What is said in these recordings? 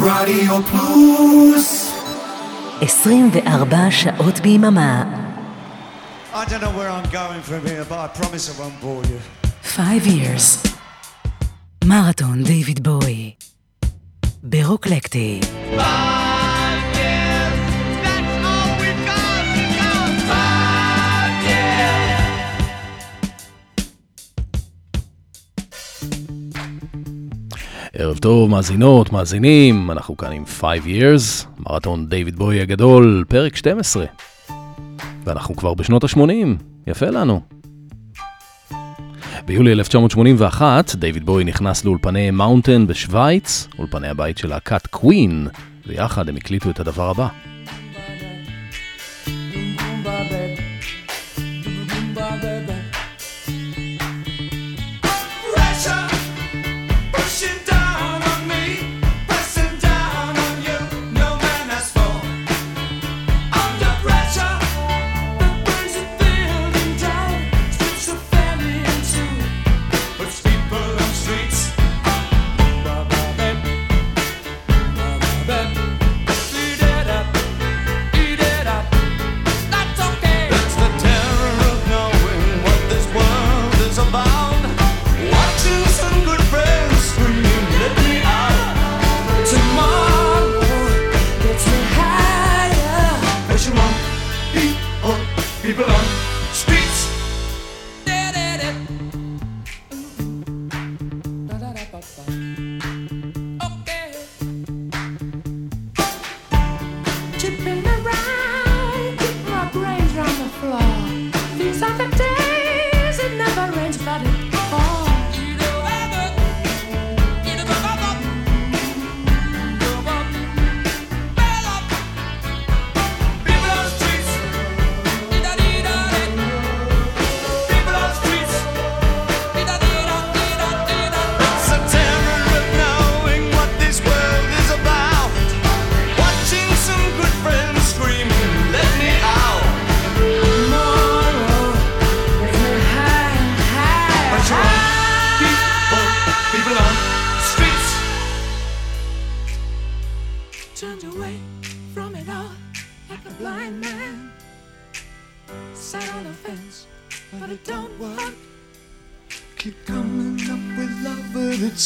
רדיו פלוס 24 שעות ביממה. I don't know where I'm going from here, but I promise I won't bore you. 5 years. מרתון דיוויד בואי ברוקלקטי. ערב טוב, מאזינות, מאזינים, אנחנו כאן עם 5 years, מרתון דיוויד בואי הגדול, פרק 12. ואנחנו כבר בשנות ה-80, יפה לנו. ביולי 1981, דיוויד בואי נכנס לאולפני מאונטן בשוויץ, אולפני הבית של להקת קווין, ויחד הם הקליטו את הדבר הבא.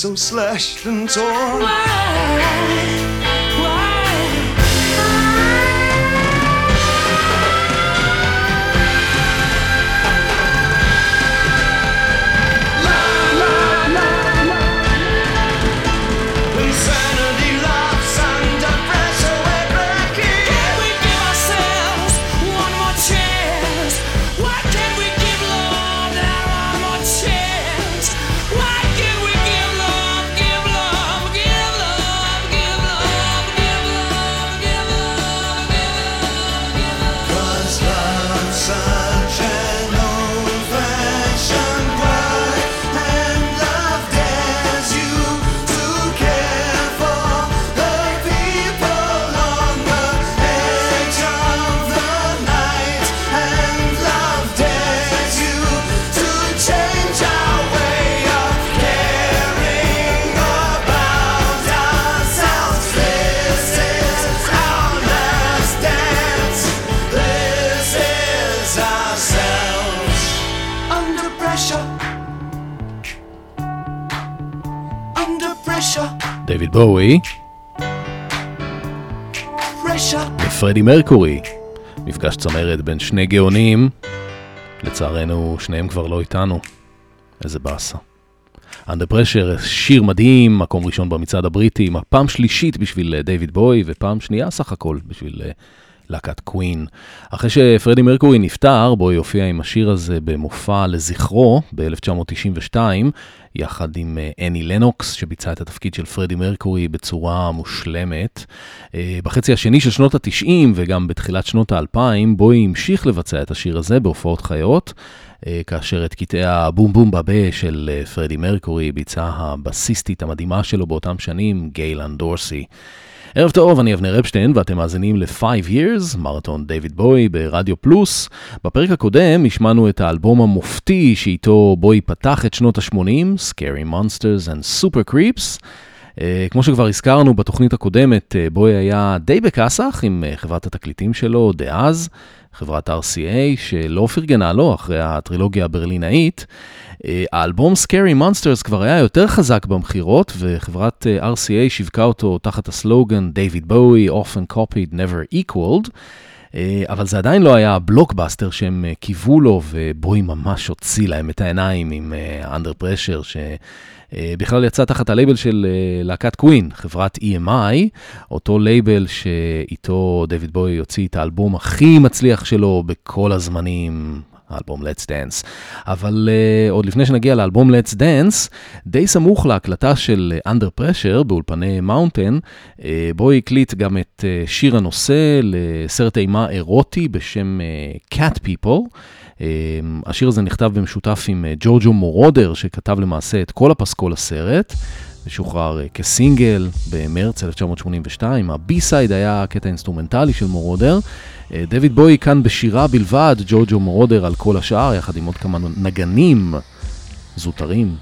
So slashed and torn. דיוויד בואי ופרדי מרקורי, מפגש צמרת בין שני גאונים. לצערנו שניהם כבר לא איתנו, איזה באסה. Under Pressure, שיר מדהים, מקום ראשון במצעד הבריטי, פעם שלישית בשביל דיוויד בואי ופעם שנייה סך הכל בשביל להקת קווין. אחרי שפרדי מרקורי נפטר, בואי הופיע עם השיר הזה במופע לזכרו ב-1992, יחד עם אני לנוקס, שביצע את התפקיד של פרדי מרקורי בצורה מושלמת. בחצי השני של שנות ה-90 וגם בתחילת שנות ה-2000, בואי המשיך לבצע את השיר הזה בהופעות חיות, כאשר את קטעי הבום בום בבה של פרדי מרקורי ביצעה הבסיסטית המדהימה שלו באותם שנים, גיילן דורסי. ערב טוב, אני אבנר אפשטיין ואתם מאזינים ל-5 years, מרתון דיוויד בואי ברדיו פלוס. בפרק הקודם השמענו את האלבום המופתי שאיתו בואי פתח את שנות ה-80, Scary Monsters and Super Creeps. כמו שכבר הזכרנו בתוכנית הקודמת, בוי היה די בקסח עם חברת התקליטים שלו דאז, חברת RCA, שלא פרגנה לו אחרי הטרילוגיה הברלינאית. האלבום Scary Monsters כבר היה יותר חזק במחירות, וחברת RCA שיווקה אותו תחת הסלוגן David Bowie, often copied, never equaled, אבל זה עדיין לא היה הבלוקבאסטר שהם קיוו לו, ובוי ממש הוציא להם את העיניים עם Under Pressure, שבכלל יצא תחת הלייבל של להקת קווין, חברת EMI, אותו לייבל שאיתו דיוויד בוי הוציא את האלבום הכי מצליח שלו בכל הזמנים, האלבום Let's Dance. אבל עוד לפני שנגיע לאלבום Let's Dance, די סמוך להקלטה של Under Pressure באולפני מאונטן, בוי הקליט גם את שיר הנושא לסרט אימה אירוטי בשם Cat People. השיר הזה נכתב במשותף עם ג'ורג'ו מורודר, שכתב למעשה את כל הפסקול הסרט, ושוחרר כסינגל במרץ 1982. הבי-סייד היה הקטע האינסטרומנטלי של מורודר. דויד בוי כאן בשירה בלבד, ג'ורג'ו מורודר על כל השאר, יחד עם עוד כמה נגנים זוטרים.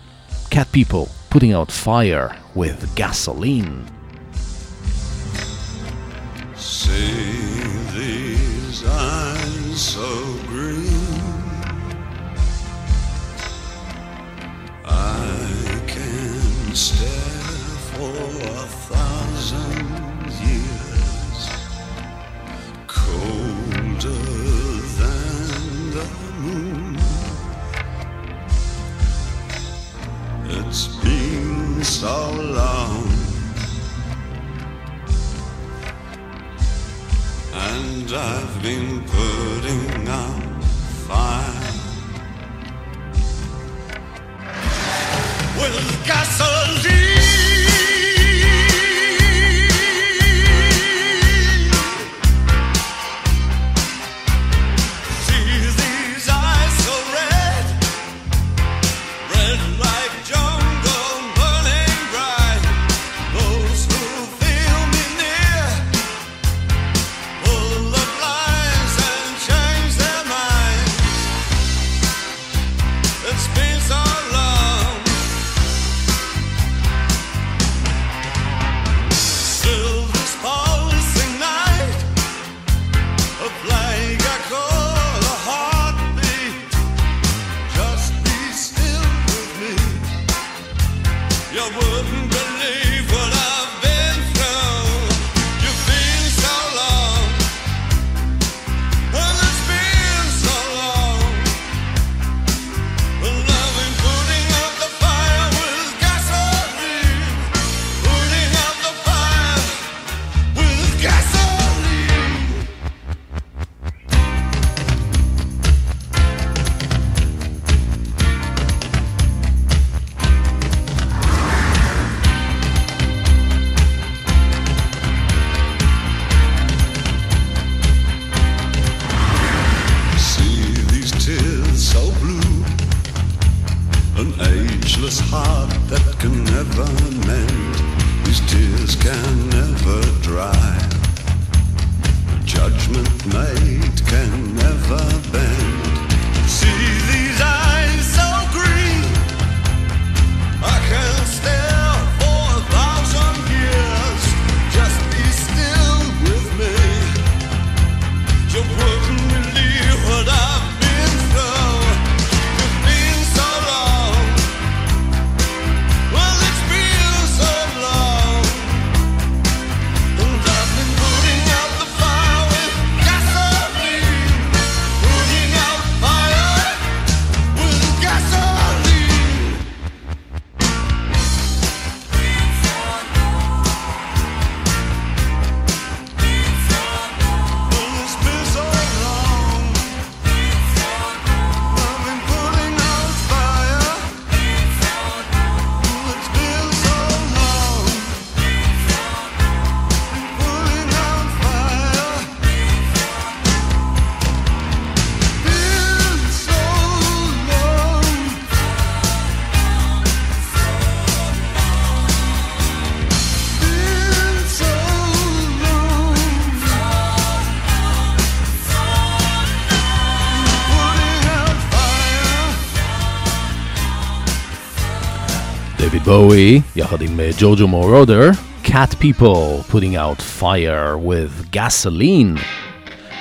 Cat People, putting out fire with gasoline. See these eyes so green, I can stare for a thousand years, colder than the moon. It's been so long, and I've been putting out fire with gasoline. Well, it's been בואי, יחד עם ג'ורג'ו מורודר, Cat People, Putting Out Fire with Gasoline.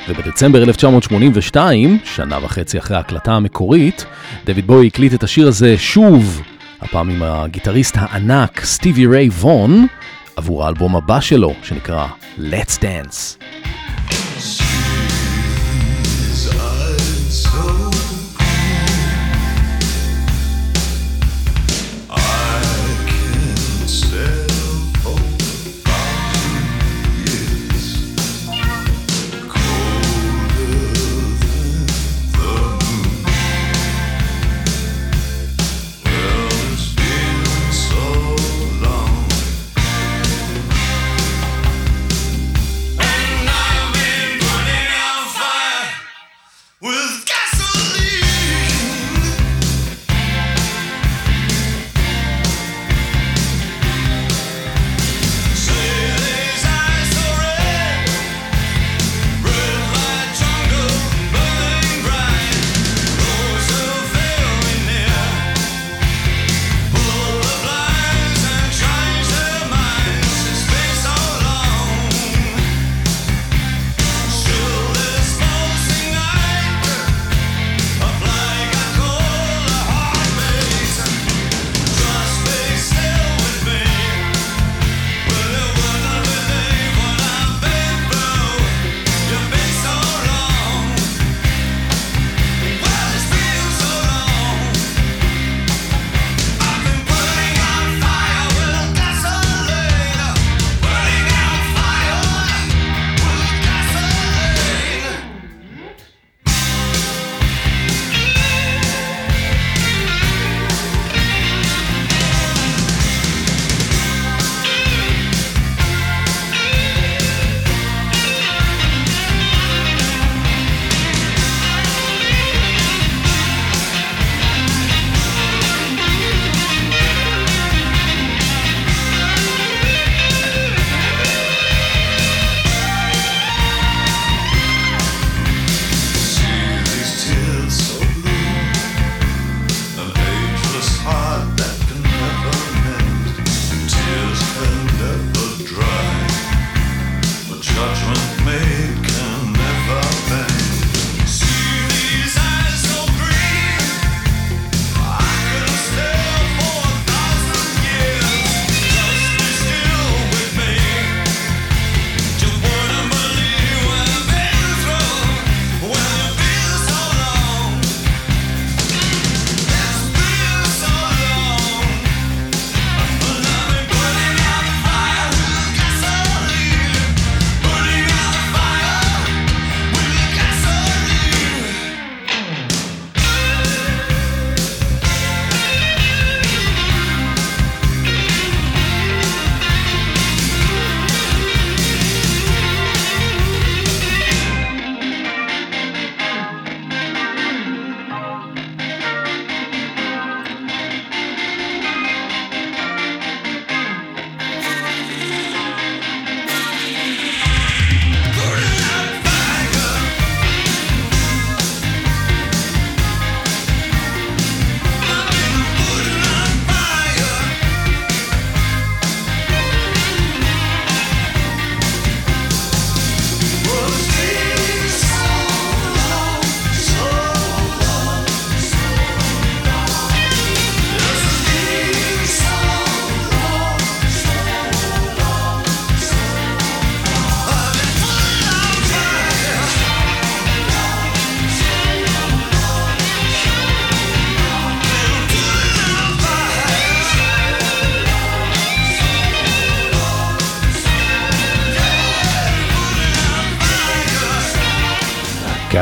ובדצמבר 1982, שנה וחצי אחרי ההקלטה המקורית, דויד בואי הקליט את השיר הזה שוב, הפעם עם הגיטריסט הענק סטיבי ריי וון, עבור האלבום הבא שלו, שנקרא Let's Dance.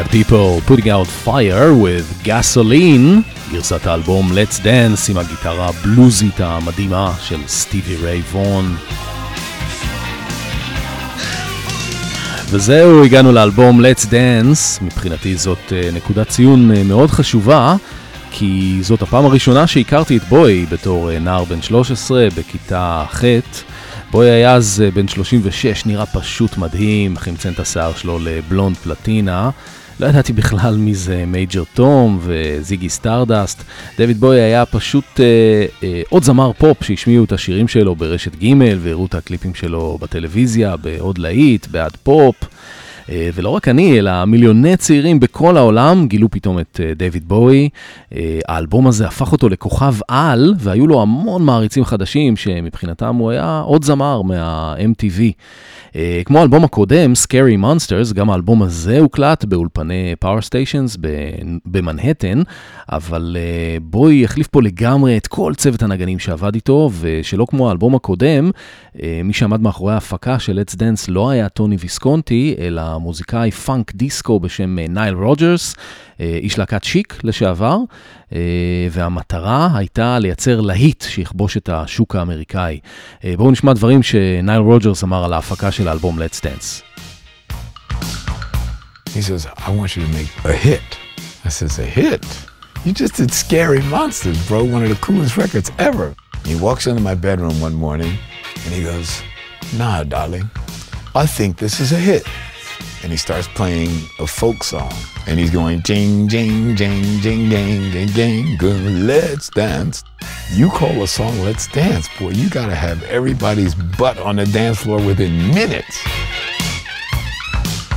Cat People Putting Out Fire with Gasoline, גרסת האלבום Let's Dance עם הגיטרה הבלוזית המדהימה של סטיבי ריי וון. וזהו, הגענו לאלבום Let's Dance. מבחינתי זאת נקודת ציון מאוד חשובה, כי זאת הפעם הראשונה שהכרתי את בוי בתור נער בן 13 בכיתה ח'. בוי היה אז בן 36, נראה פשוט מדהים, חמצן את השיער שלו לבלונד פלטינה, לא ידעתי בכלל מי זה מייג'ר טום וזיגי סטארדאסט. דויד בוי היה פשוט עוד זמר פופ שהשמיעו את השירים שלו ברשת ג' והראו את הקליפים שלו בטלוויזיה, בעוד להיט, בעד פופ. ולא רק אני, אלא מיליוני צעירים בכל העולם גילו פתאום את דייוויד בואי. האלבום הזה הפך אותו לכוכב על, והיו לו המון מעריצים חדשים שמבחינתם הוא היה עוד זמר מה-MTV. כמו האלבום הקודם, Scary Monsters, גם האלבום הזה הוקלט באולפני Power Stations במנהטן, אבל בואי החליף פה לגמרי את כל צוות הנגנים שעבד איתו, ושלא כמו האלבום הקודם, מי שעמד מאחורי ההפקה של Let's Dance לא היה טוני ויסקונטי, אלא מוזיקאי פאנק דיסקו בשם נייל רוג'רס, איש להקת שיק לשעבר, והמטרה הייתה לייצר להיט שיכבוש את השוק האמריקאי. בואו נשמע דברים שנייל רוג'רס אמר על ההפקה של האלבום Let's Dance. He says, I want you to make a hit. I says, a hit? You just did Scary Monsters, bro, one of the coolest records ever. He walks into my bedroom one morning and he goes, nah, darling, I think this is a hit. And he starts playing a folk song. And he's going, jing, jing, jing, jing, jing, jing, jing, jing, let's dance. You call a song Let's Dance, boy, you gotta have everybody's butt on the dance floor within minutes.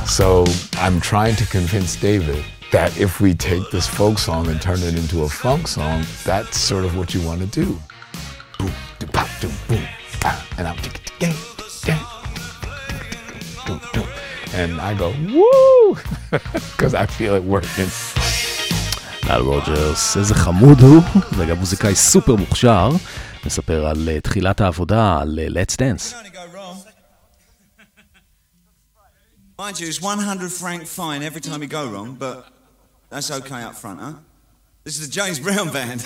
So I'm trying to convince David that if we take this folk song and turn it into a funk song, that's sort of what you want to do. Boom, do, pop, do, boom, pop, and I'm ding, ding, do, do. And I go, woo, because I feel it working. נאל רוג'רס, איזה חמוד הוא, וגם מוזיקאי סופר מוכשר, מספר על תחילת העבודה, על Let's Dance. Mind you, it's 100 franc fine every time you go wrong, but that's okay up front, huh? This is the James Brown band.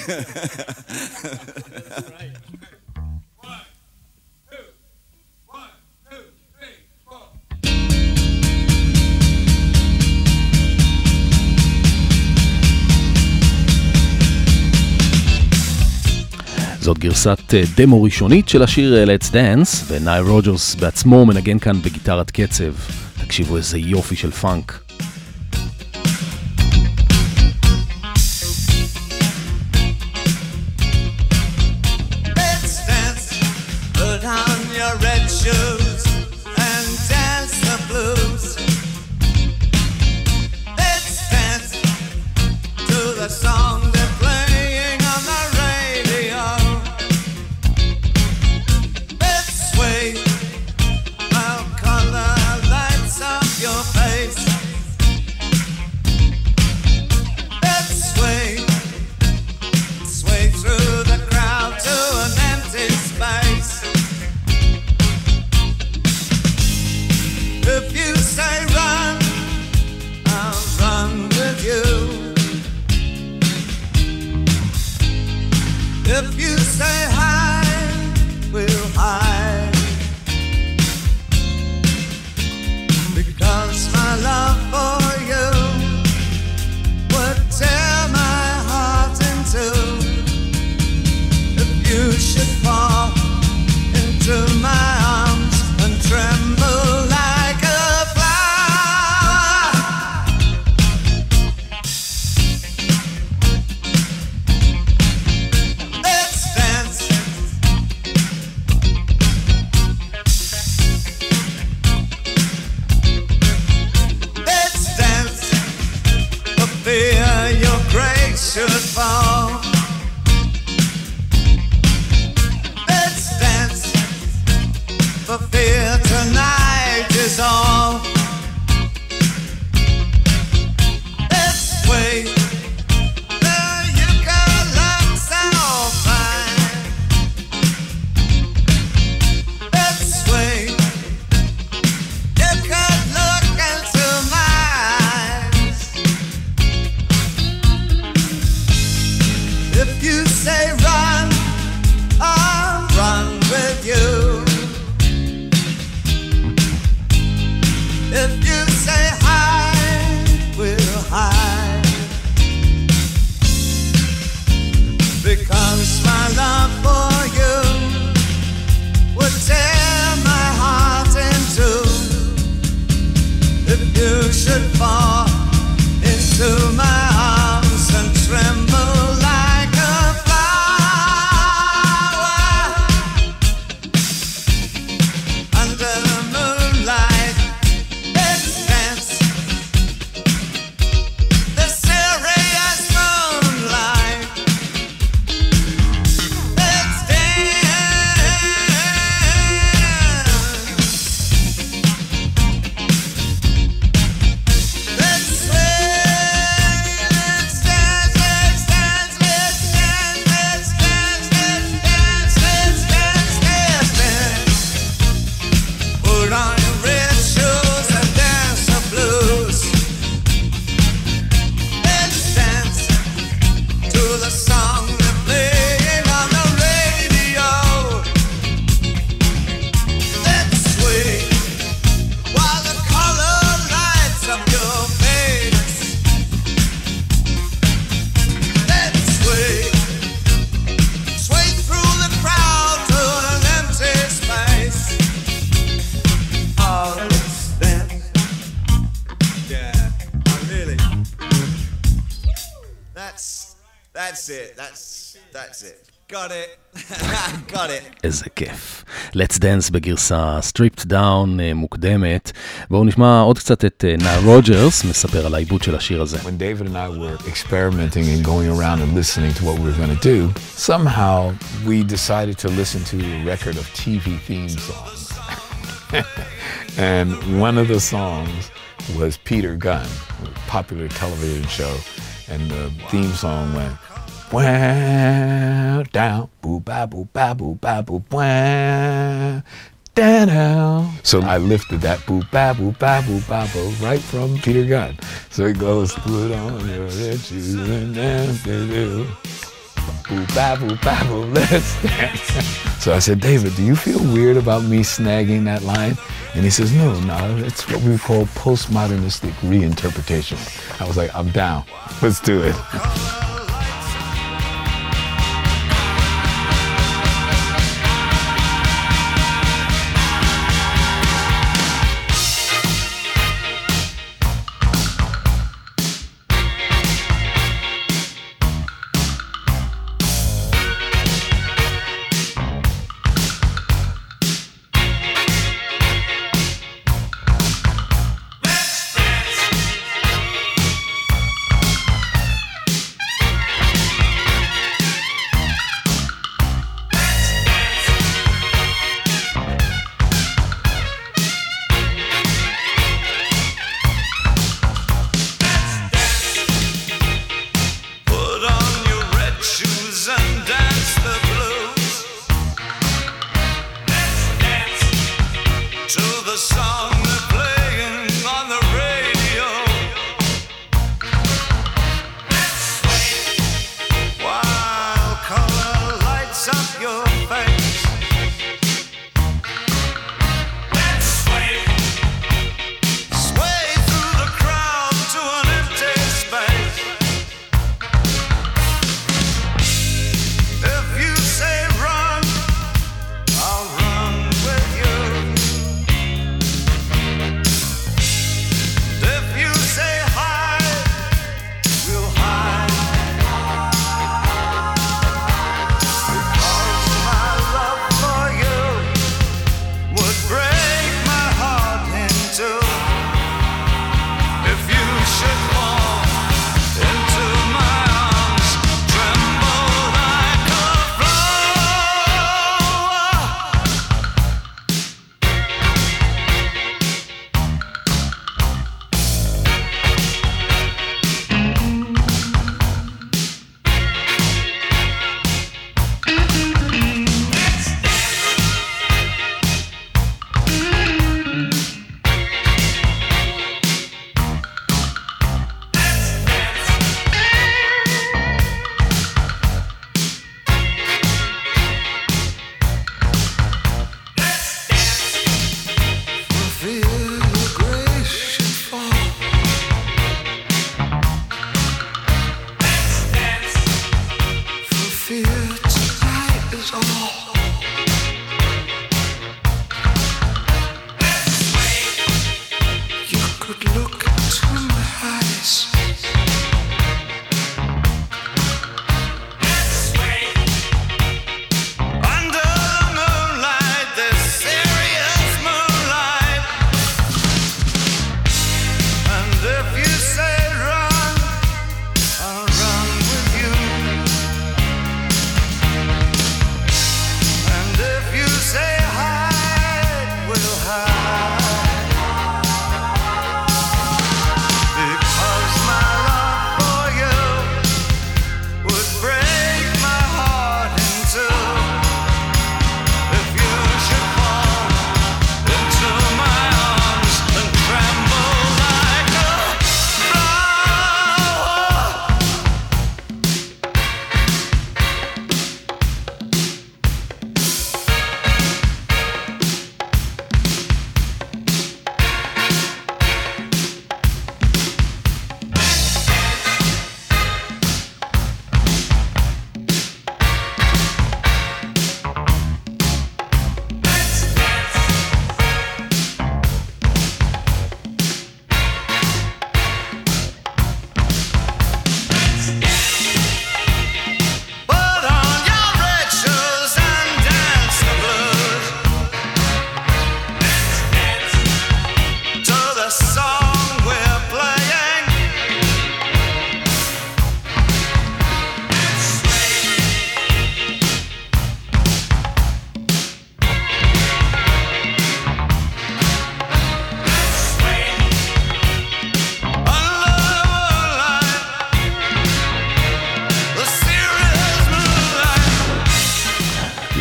זאת גרסת דמו ראשונית של השיר Let's Dance, ונייל רוג'רס בעצמו מנגן כאן בגיטרת קצב. תקשיבו איזה יופי של פאנק. Let's dance, put on your red shoes and dance the blues. Let's dance to the song they're playing on the radio. Through the crowd to an empty space. That's it. Got it. Got it. איזה כיף. Let's Dance בגרסה Stripped Down מוקדמת. בואו נשמע עוד קצת את Nile Rodgers מספר על העיבוד של השיר הזה. When David and I were experimenting and going around and listening to what we were going to do, somehow we decided to listen to a record of TV theme songs. And one of the songs was Peter Gunn, a popular television show, and the theme song went Wow, down, boo ba boo ba boo ba boo wow, down. So I lifted that boo ba boo ba boo ba boo right from Peter Gunn. So it goes, put on your red shoes and dance, boo ba boo ba boo, let's dance. So I said, David, do you feel weird about me snagging that line? And he says, no, it's what we call postmodernistic reinterpretation. I was like, I'm down. Let's do it.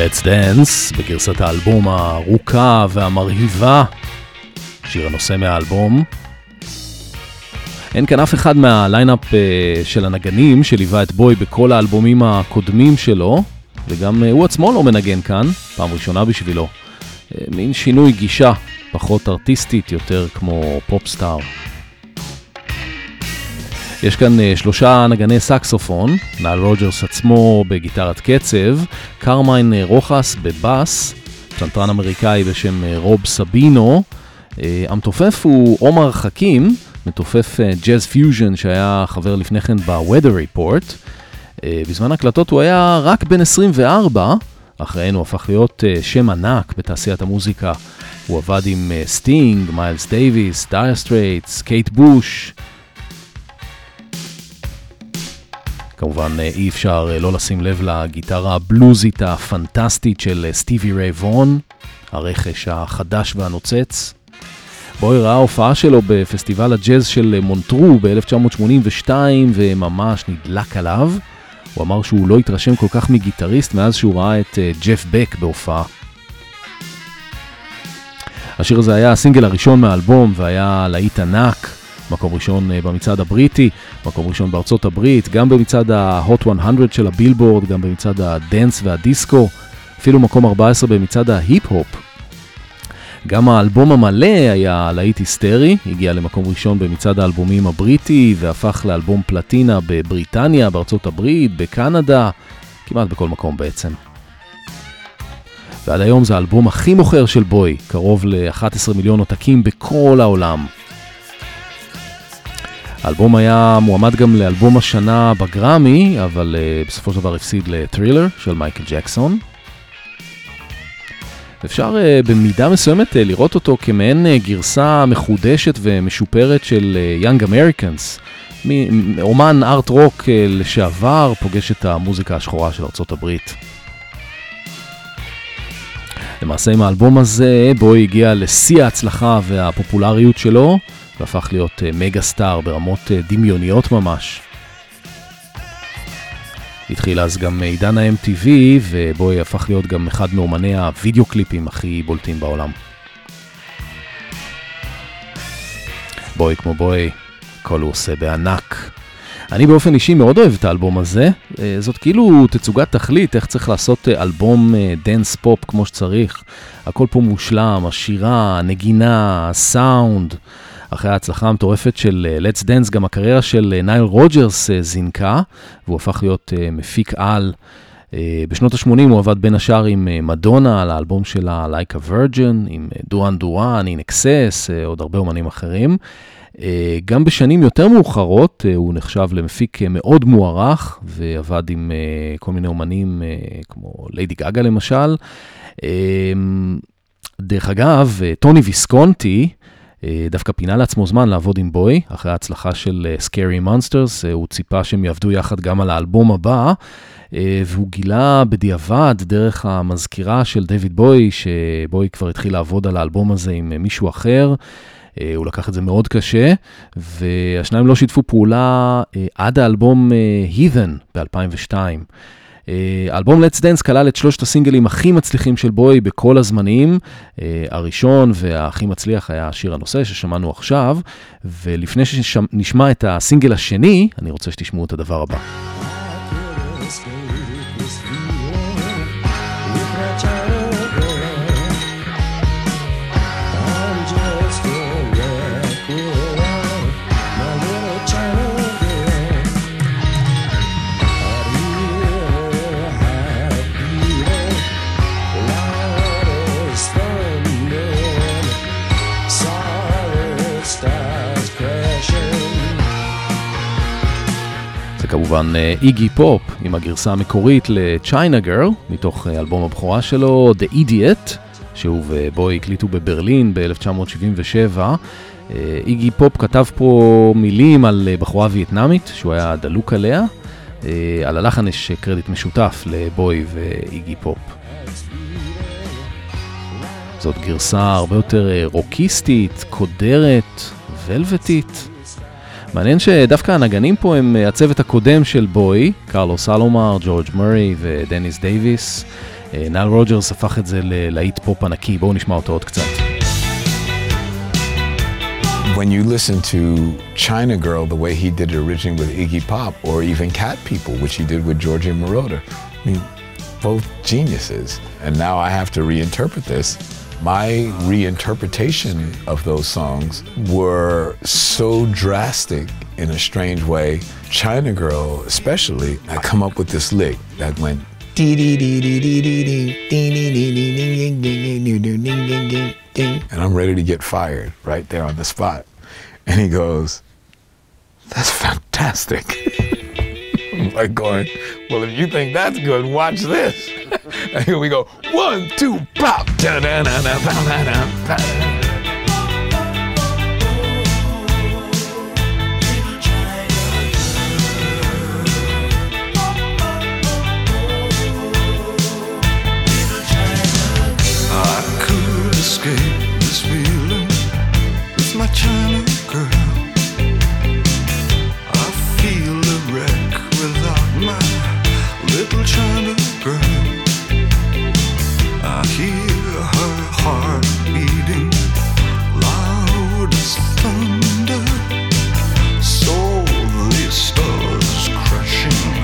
Let's Dance, בגרסת האלבום הארוכה והמרהיבה, שיר הנושא מהאלבום. אין כאן אף אחד מהליינאפ של הנגנים שליווה את בוי בכל האלבומים הקודמים שלו, וגם הוא עצמו לא מנגן כאן, פעם ראשונה בשבילו. מין שינוי גישה, פחות ארטיסטית, יותר כמו פופסטאר. יש כאן שלושה נגני סקסופון, נייל רוג'רס עצמו בגיטרת קצב, קרמיין רוחס בבאס, פסנתרן אמריקאי בשם רוב סבינו, המתופף הוא עומר חכים, מתופף ג'אז פיוז'ן שהיה חבר לפני כן בווידר ריפורט. בזמן הקלטות הוא היה רק בן 24, אחרינו הפך להיות שם ענק בתעשיית המוזיקה. הוא עבד עם סטינג, מיילס דייביס, דייר סטרייטס, קייט בוש. כמובן אי אפשר לא לשים לב לגיטרה הבלוזית הפנטסטית של סטיבי ריי וון, הרכש החדש והנוצץ. בוי ראה הופעה שלו בפסטיבל הג'אז של מונטרו ב-1982 וממש נדלק עליו. הוא אמר שהוא לא התרשם כל כך מגיטריסט מאז שהוא ראה את ג'ף בק בהופעה. השיר הזה היה הסינגל הראשון מהאלבום והיה להיט ענק, מקום ראשון במצעד הבריטי, מקום ראשון בארצות הברית, גם במצעד ה-Hot 100 של הבילבורד, גם במצעד הדנס והדיסקו, אפילו מקום 14 במצעד ההיפ-הופ. גם האלבום המלא היה להיט היסטרי, הגיע למקום ראשון במצעד האלבומים הבריטי והפך לאלבום פלטינה בבריטניה, בארצות הברית, בקנדה, כמעט בכל מקום בעצם. ועד היום זה האלבום הכי מוכר של בוי, קרוב ל-11 מיליון עותקים בכל העולם. האלבום היה מועמד גם לאלבום השנה בגרמי, אבל בסופו של דבר הפסיד לטרילר של מייקל ג'קסון. אפשר במידה מסוימת לראות אותו כמעין גרסה מחודשת ומשופרת של Young Americans, אומן ארט רוק לשעבר פוגש את המוזיקה השחורה של ארצות הברית. למעשה עם האלבום הזה בוי הגיע לשיא ההצלחה והפופולריות שלו והפך להיות מגה סטאר ברמות דמיוניות ממש. התחיל אז גם עידן ה-MTV, ובוי הפך להיות גם אחד מאומני הוידאו קליפים הכי בולטים בעולם. בוי כמו בוי, כל הוא עושה בענק. אני באופן אישי מאוד אוהב את האלבום הזה, זאת כאילו תצוגת תכלית, איך צריך לעשות אלבום דנס פופ כמו שצריך. הכל פה מושלם, השירה, הנגינה, הסאונד. אחרי ההצלחה המטורפת של Let's Dance, גם הקריירה של נייל רוג'רס זינקה, והוא הפך להיות מפיק על. בשנות ה-80 הוא עבד בין השאר עם מדונה על האלבום שלה Like a Virgin, עם דואן דואן, In Excess, עוד הרבה אומנים אחרים. גם בשנים יותר מאוחרות הוא נחשב למפיק מאוד מוערך, ועבד עם כל מיני אומנים כמו ליידי גאגה למשל. דרך אגב, טוני ויסקונטי, דווקא פינה לעצמו זמן לעבוד עם בוי, אחרי ההצלחה של Scary Monsters, הוא ציפה שהם יעבדו יחד גם על האלבום הבא, והוא גילה בדיעבד דרך המזכירה של דיוויד בוי, שבוי כבר התחיל לעבוד על האלבום הזה עם מישהו אחר, הוא לקח את זה מאוד קשה, והשניים לא שיתפו פעולה עד האלבום Heathen ב-2002. אלבום Let's Dance כלל את שלושת הסינגלים הכי מצליחים של בוי בכל הזמנים. הראשון והכי מצליח היה שיר הנושא ששמענו עכשיו, ולפני שנשמע את הסינגל השני, אני רוצה שתשמעו את הדבר הבא. כמובן איגי פופ עם הגרסה המקורית ל-China Girl מתוך אלבום הבכורה שלו The Idiot, שהוא ובוי הקליטו בברלין ב-1977. איגי פופ כתב פה מילים על בחורה וייטנאמית שהוא היה דלוק עליה. על הלחן יש קרדיט משותף לבוי ואיגי פופ. זאת גרסה הרבה יותר רוקיסטית, קודרת, ולבטית. מעניין שדווקא הנגנים פה הם הצוות הקודם של בוי, קרלוס סלומר, ג'ורג' מורי ודניס דייביס. נייל רוג'רס הפך את זה ללהיט פופ ענקי, בואו נשמע אותו עוד קצת. When you listen to China Girl the way he did it originally with Iggy Pop or even Cat People which he did with Giorgio Moroder, I mean both geniuses, and now I have to reinterpret this. My reinterpretation of those songs were so drastic in a strange way. China Girl especially, I come up with this lick that went dee dee dee dee dee dee dee ding ding ding ding ding ding ding, and I'm ready to get fired right there on the spot. And he goes, "That's fantastic." I'm like going, well, if you think that's good, watch this. And here we go, 1, 2, pop. I could escape this feeling with my China girl. China girl, I hear her heart beating loud as thunder, so the stars crashing.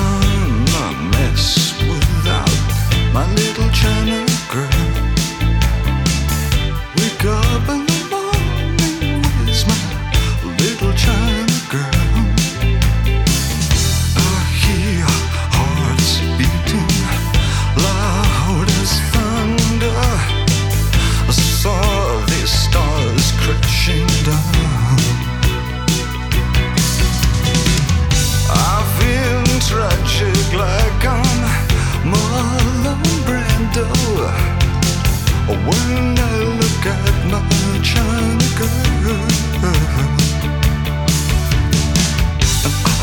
I'm a mess without my little China girl. Wake up in the morning with my little China girl. Like on Marlon Brando, when I look at my China girl,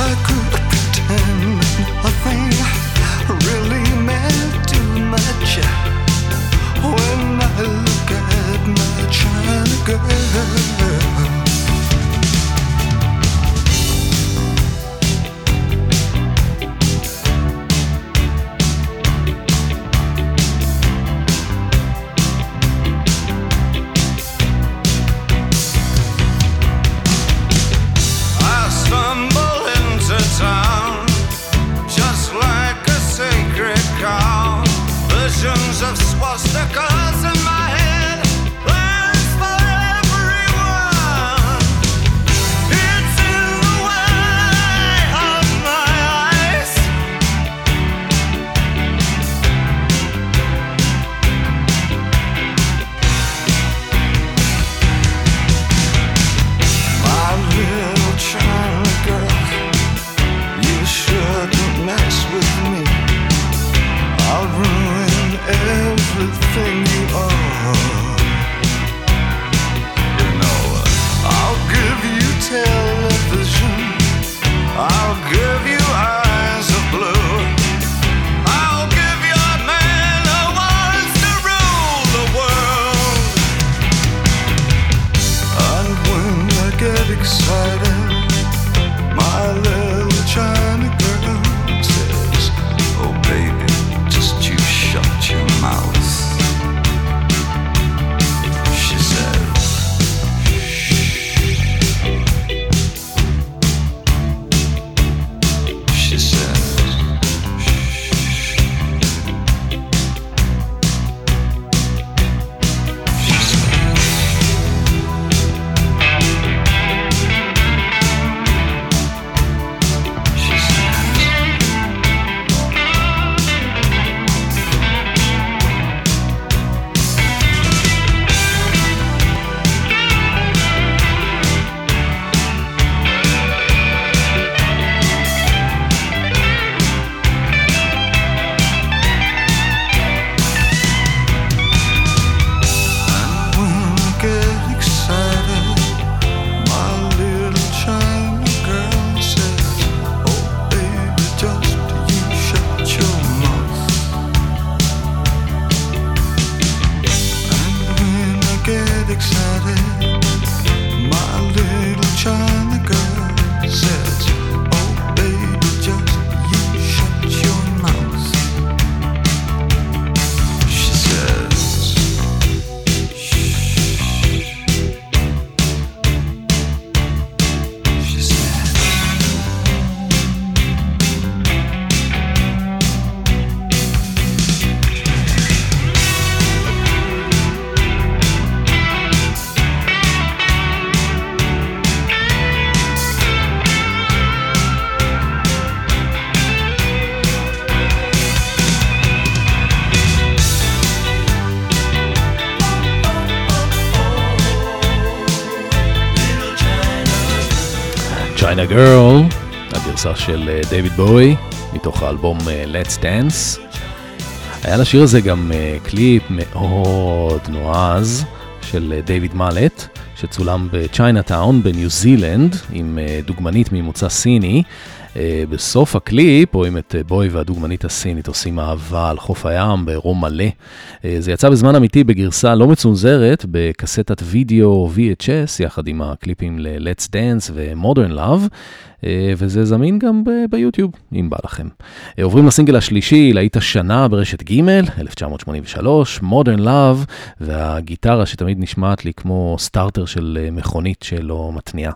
I could pretend nothing really meant too much when I look at my China girl. China Girl, הגרסה של דייוויד בואי, מתוך האלבום Let's Dance. היה לשיר הזה גם קליפ מאוד נועז של דייוויד מאלט, שצולם בצ'יינאטאון בניו זילנד, עם דוגמנית ממוצא סיני. בסוף הקליפ רואים את בוי והדוגמנית הסינית עושים אהבה על חוף הים בעירום מלא. זה יצא בזמן אמיתי בגרסה לא מצונזרת, בקסטת וידאו VHS, יחד עם הקליפים ל-Let's Dance ו-Modern Love, וזה זמין גם ביוטיוב, אם בא לכם. עוברים לסינגל השלישי, להיט השנה ברשת ג' 1983, Modern Love, והגיטרה שתמיד נשמעת לי כמו סטארטר של מכונית שלא מתניעה.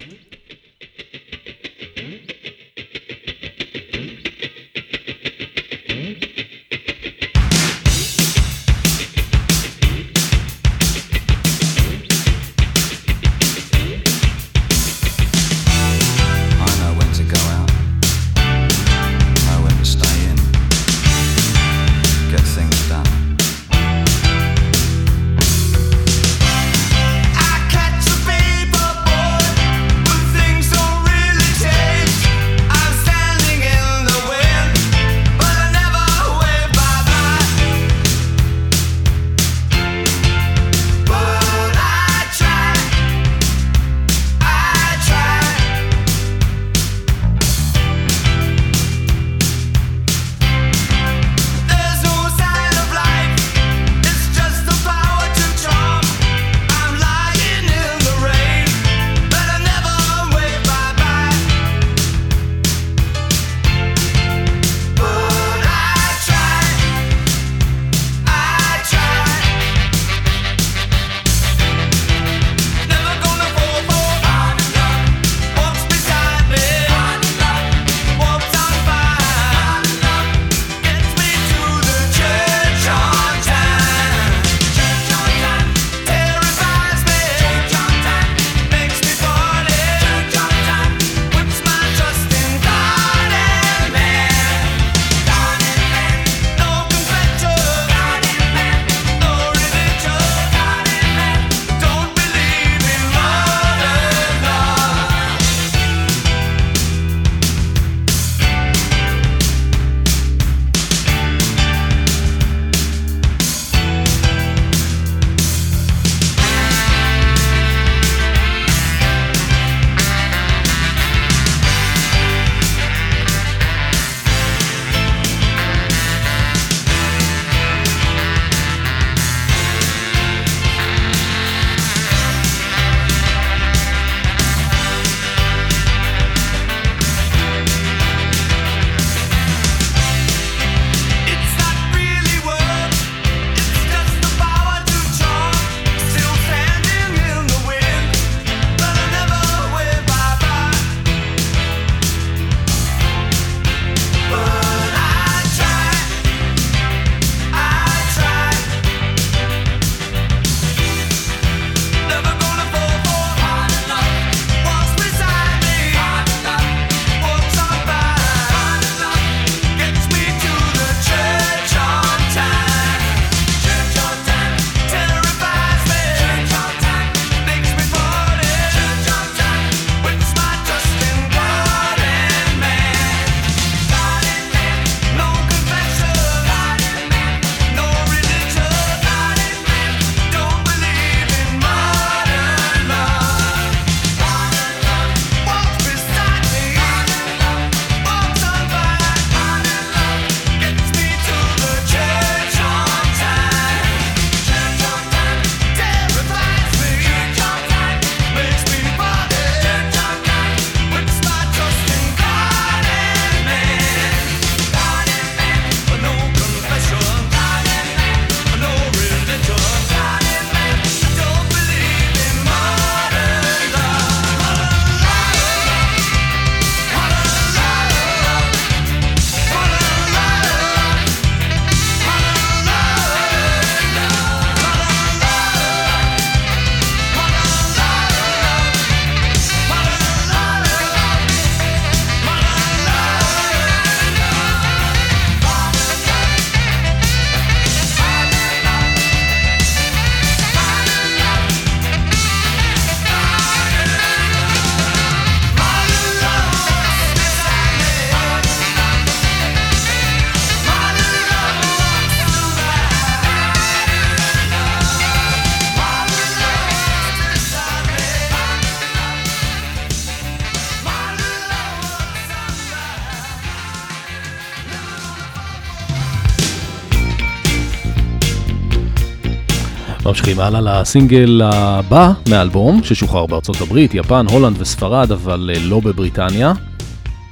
ממשיכים הלאה לסינגל הבא מאלבום ששוחרר בארצות הברית, יפן, הולנד וספרד, אבל לא בבריטניה.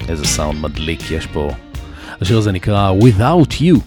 איזה סאונד מדליק יש פה. השיר הזה נקרא Without You.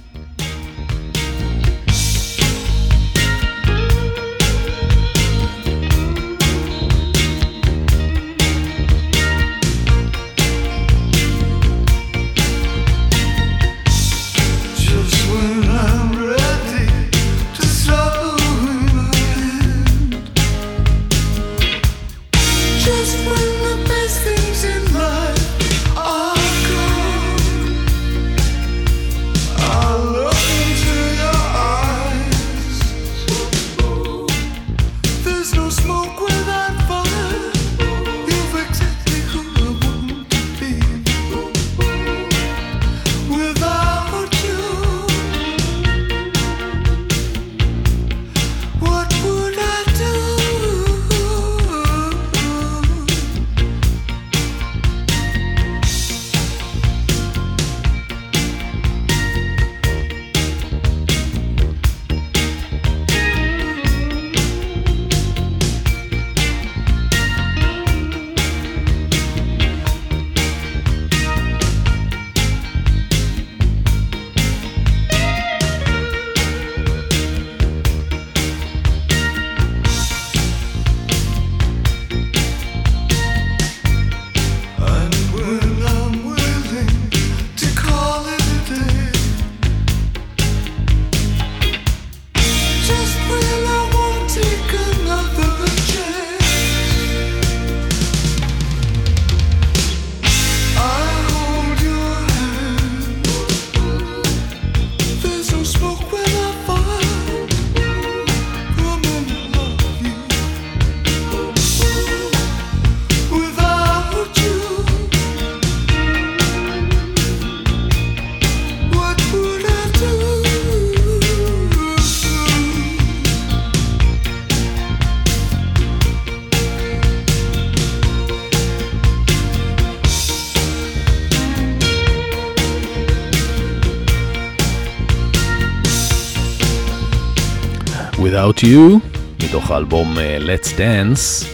Without You, מתוך האלבום Let's Dance,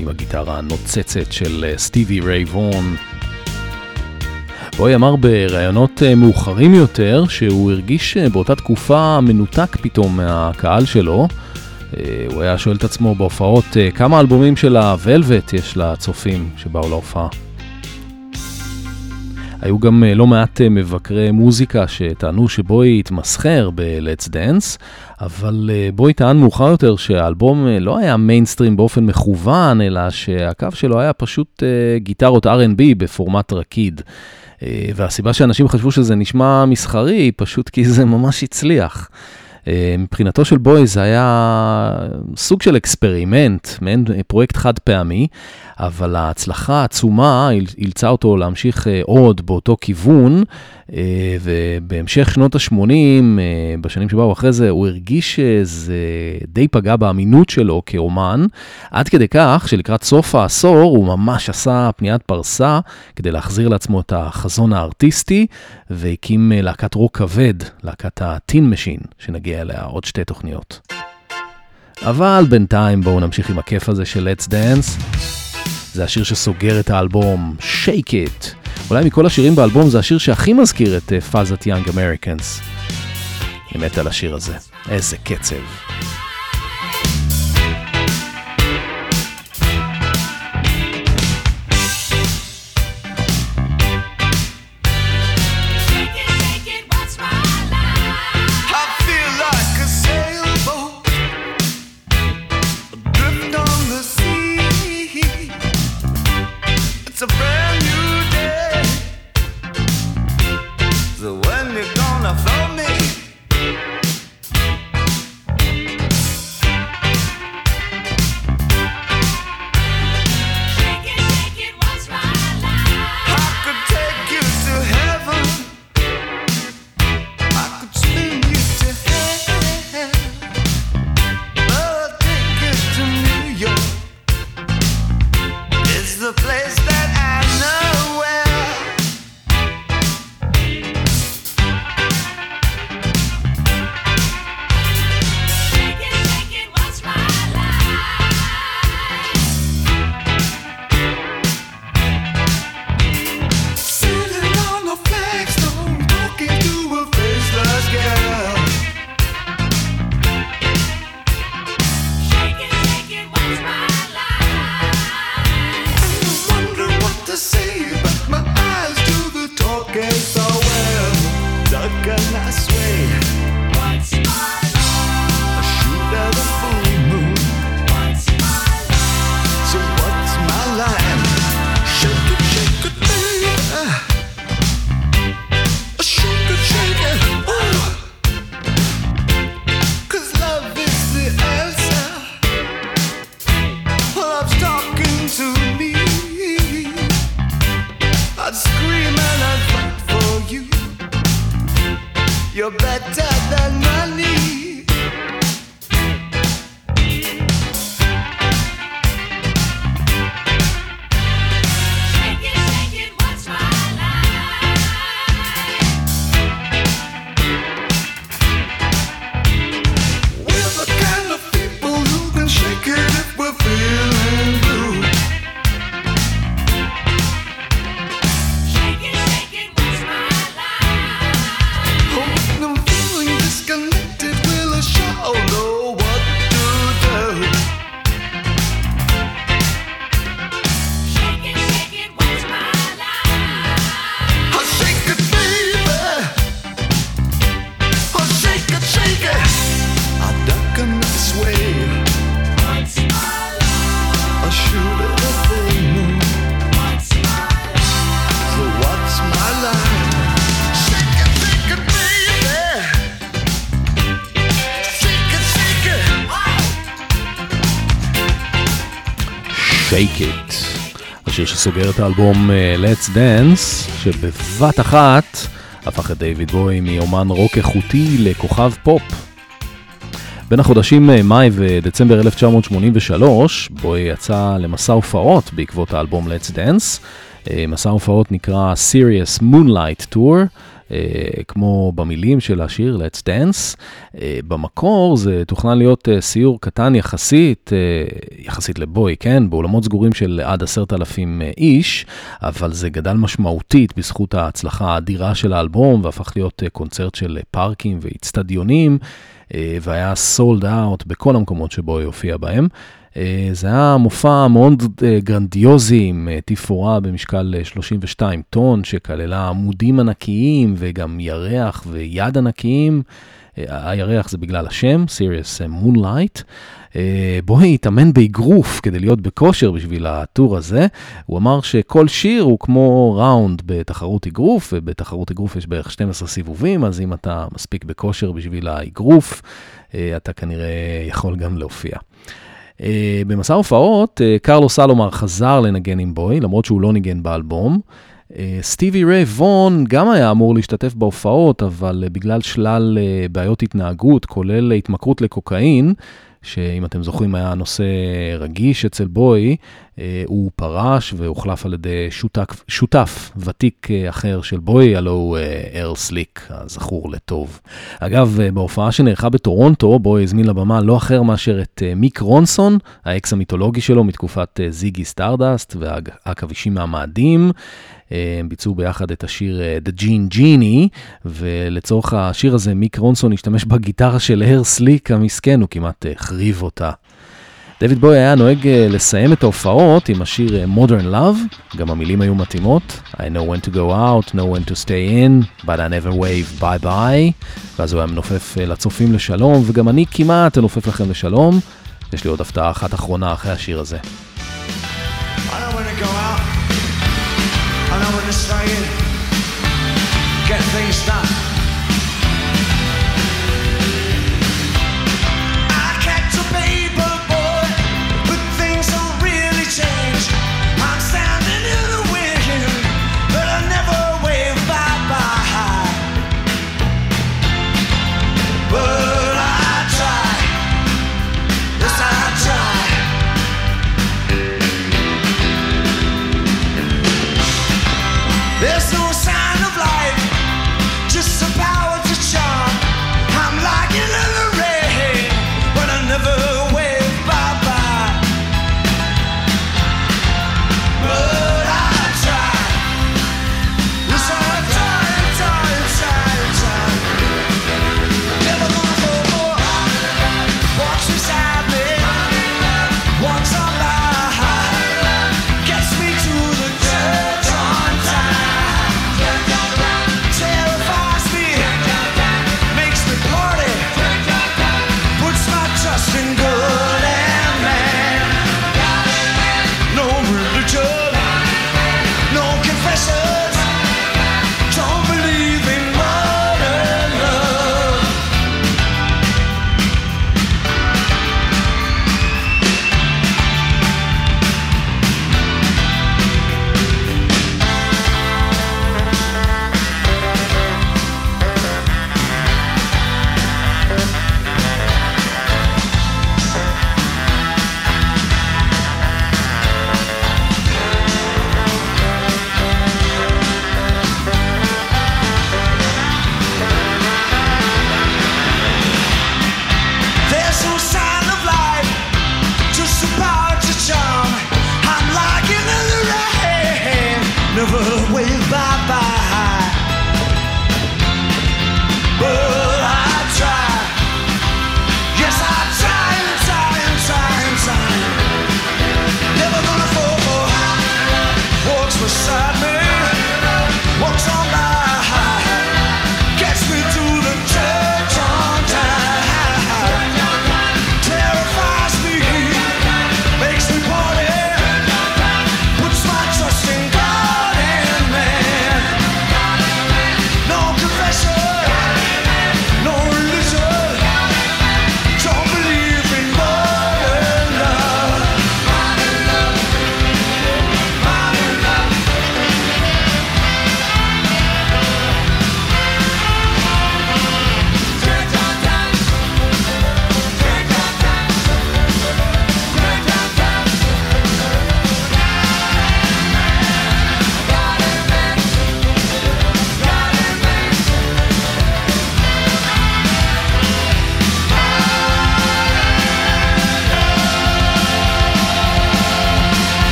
עם הגיטרה הנוצצת של סטיבי ריי וון. בוי אמר בראיונות מאוחרים יותר שהוא הרגיש באותה תקופה מנותק פתאום מהקהל שלו. הוא היה שואל את עצמו בהופעות כמה אלבומים של הוולווט יש לצופים שבאו להופעה. היו גם לא מעט מבקרי מוזיקה שטענו שבוי התמסחר ב-Let's Dance, אבל בוי טען מאוחר יותר שהאלבום לא היה מיינסטרים באופן מכוון, אלא שהקו שלו היה פשוט גיטרות R&B בפורמט רקיד. והסיבה שאנשים חשבו שזה נשמע מסחרי, פשוט כי זה ממש הצליח. מבחינתו של בוי זה היה סוג של אקספרימנט, מעין פרויקט חד פעמי, אבל ההצלחה העצומה הלצה אותו להמשיך עוד באותו כיוון, ובהמשך שנות ה-80, בשנים שבאו אחרי זה, הוא הרגיש שזה די פגע באמינות שלו כאומן, עד כדי כך שלקראת סוף העשור הוא ממש עשה פניית פרסה כדי להחזיר לעצמו את החזון הארטיסטי, והקים להקת רוק כבד, להקת הטין משין, שנגיע אליה עוד שתי תוכניות. אבל בינתיים בואו נמשיך עם הכיף הזה של Let's Dance. זה השיר שסוגר את האלבום, Shake It. אולי מכל השירים באלבום זה השיר שהכי מזכיר את פאזת Young Americans. אני מת על השיר הזה. איזה קצב. When you're gonna float me Shake It, השיר שסוגר את האלבום Let's Dance, שבבת אחת הפך את דיוויד בוי מאומן רוק איכותי לכוכב פופ. בין החודשים מאי ודצמבר 1983 בוי יצא למסע הופעות בעקבות האלבום Let's Dance. מסע הופעות נקרא Serious Moonlight Tour, כמו במילים של השיר Let's Dance. במקור זה תוכנן להיות סיור קטן יחסית לבוי, כן, בעולמות סגורים של עד 10,000 איש, אבל זה גדל משמעותית בזכות ההצלחה האדירה של האלבום, והפך להיות קונצרט של פארקים ואצטדיונים, והיה סולד אאוט בכל המקומות שבוי הופיע בהם. זה היה מופע מאוד גרנדיוזי עם תפאורה במשקל 32 טון שכללה עמודים ענקיים וגם ירח ויד ענקיים. הירח זה בגלל השם, Serious Moonlight. בוי התאמן באגרוף כדי להיות בכושר בשביל הטור הזה. הוא אמר שכל שיר הוא כמו ראונד בתחרות אגרוף, ובתחרות אגרוף יש בערך 12 סיבובים, אז אם אתה מספיק בכושר בשביל האגרוף, אתה כנראה יכול גם להופיע. במסע הופעות, קרלוס אלומר חזר לנגן עם בוי, למרות שהוא לא ניגן באלבום. סטיבי ריי וון גם היה אמור להשתתף בהופעות, אבל בגלל שלל בעיות התנהגות, כולל התמכרות לקוקאין, שאם אתם זוכרים היה נושא רגיש אצל בוי, הוא פרש והוחלף על ידי שותף ותיק אחר של בוי, הלא הוא ארל סליק, הזכור לטוב. אגב, בהופעה שנערכה בטורונטו, בוי הזמין לבמה לא אחר מאשר את מיק רונסון, האקס המיתולוגי שלו מתקופת זיגי סטארדסט והכבישים מהמאדים. הם ביצעו ביחד את השיר The Gene Genie, ולצורך השיר הזה מיק רונסון השתמש בגיטרה של הר סליק המסכן, הוא כמעט חריב אותה. דיוויד בוי היה נוהג לסיים את ההופעות עם השיר Modern Love, גם המילים היו מתאימות, I know when to go out, know when to stay in, but I never wave bye bye, ואז הוא היה מנופף לצופים לשלום, וגם אני כמעט אנופף לכם לשלום. יש לי עוד הפתעה אחת אחרונה אחרי השיר הזה. I know when to stay in, get things done. I kept a paper boy, but things don't really change. I'm standing in the wind, but I never wave bye-bye. But I try, yes I try. There's no sign of life, just some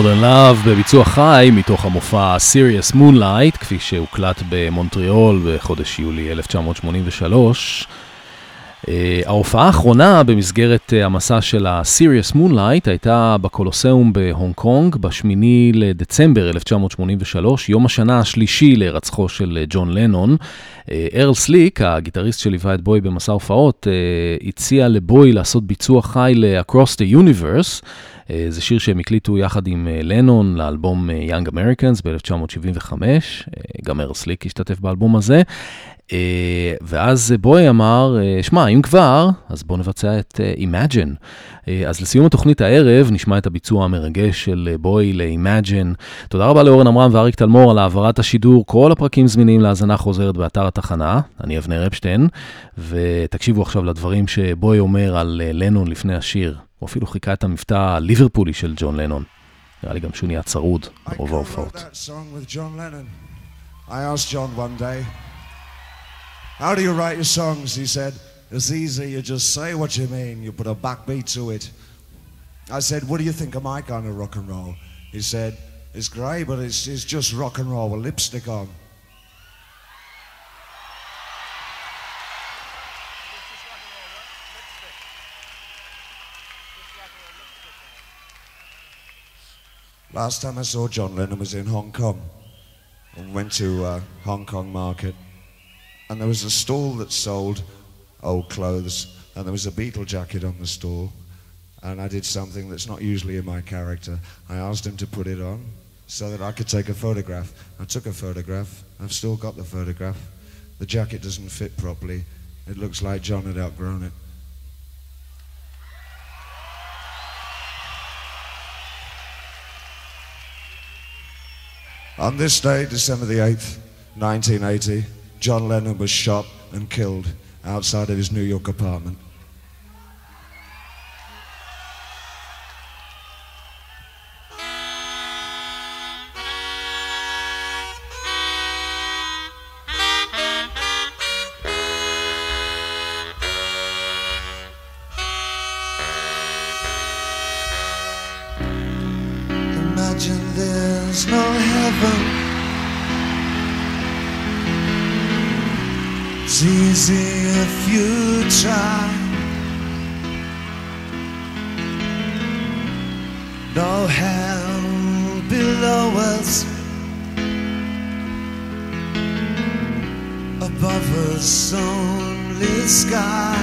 Modern Love בביצוע חי מתוך המופע Serious Moonlight, כפי שהוקלט במונטריאול בחודש יולי 1983. ההופעה האחרונה במסגרת המסע של ה-Serious Moonlight הייתה בקולוסיאום בהונג קונג בשמיני לדצמבר 1983, יום השנה השלישי להירצחו של ג'ון לנון. ארל סליק, הגיטריסט שליווה את בוי במסע הופעות, הציע לבוי לעשות ביצוע חי ל-Across the Universe. זה שיר שהם הקליטו יחד עם לנון לאלבום Young Americans ב-1975, גם ארל סליק השתתף באלבום הזה. ואז בוי אמר, שמע, אם כבר, אז בוא נבצע את Imagine. אז לסיום התוכנית הערב נשמע את הביצוע המרגש של בוי ל-Imagine. תודה רבה לאורן אמרם ואריק תלמור על העברת השידור. כל הפרקים זמינים להזנה חוזרת באתר התחנה. אני אבנר אפשטיין, ותקשיבו עכשיו לדברים שבוי אומר על לנון לפני השיר. הוא אפילו חיכה את המבטא הליברפולי של ג'ון לנון. נראה לי גם שהוא נהיה צרוד ברוב ההופעות. I asked John one day, how do you write your songs? He said, it's easy, you just say what you mean, you put a backbeat to it. I said, what do you think of my kind of rock and roll? He said, it's grey, but it's just rock and roll with lipstick on. Last time I saw John Lennon was in Hong Kong, and went to Hong Kong market. And there was a stall that sold old clothes, and there was a Beatle jacket on the stall. And I did something that's not usually in my character. I asked him to put it on so that I could take a photograph. I took a photograph. I've still got the photograph. The jacket doesn't fit properly. It looks like John had outgrown it. On this day, December the 8th, 1980, John Lennon was shot and killed outside of his New York apartment. Imagine there's no heaven. It's easy if you try. No hell below us, above us only sky.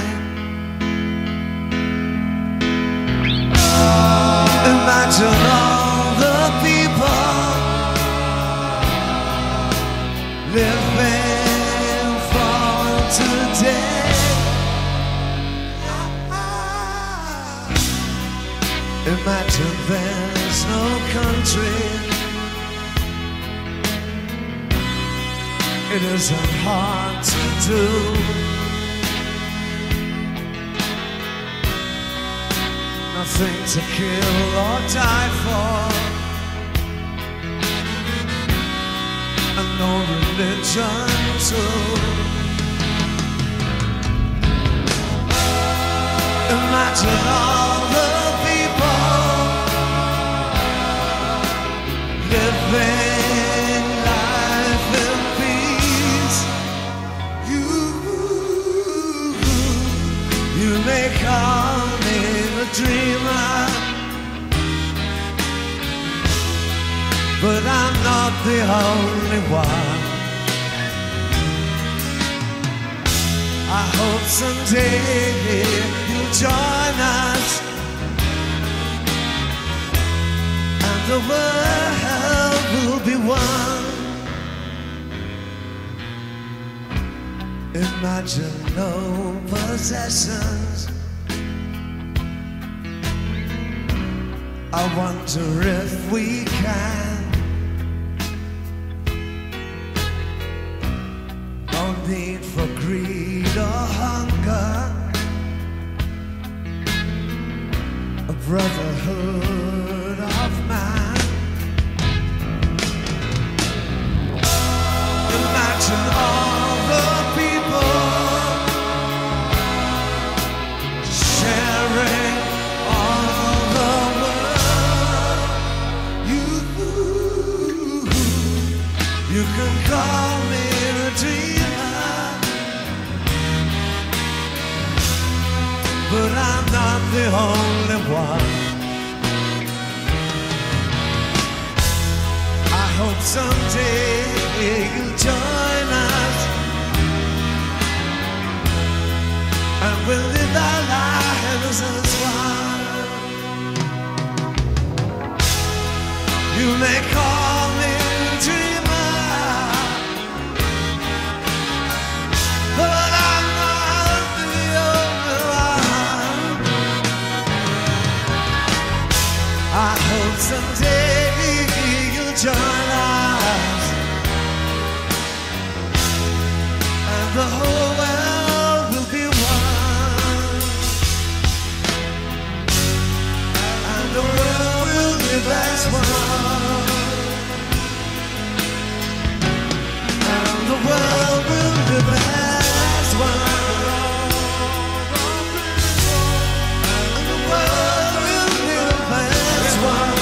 Imagine all the people living today. Imagine there's no country. It isn't hard to do. Nothing to kill or die for, and no religion too. Imagine all the people living life in peace. You may call me a dreamer, but I'm not the only one. I hope someday join us, and the world will be one. Imagine no possessions. I wonder if we can. No need for greed or hunger. A brotherhood of man. Imagine all the people sharing all the world. the only one. I hope someday you'll join us, and we'll live our lives as one. You may call me a dreamer, but I'm not the only one. I hope someday you'll join us, and the whole world as one, and the world will be as one, and the world will be as one, and the world will be as one, and the world will be as one.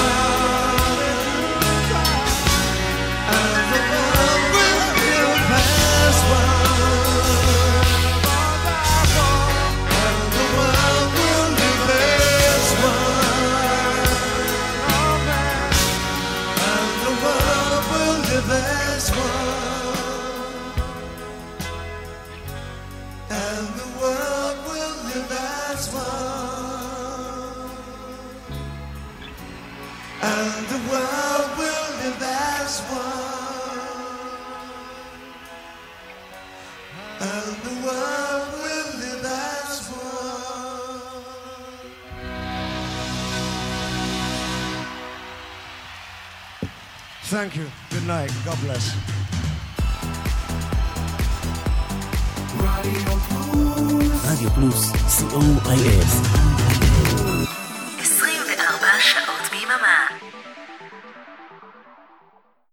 Thank you. Good night. God bless. Radio Plus, COIF.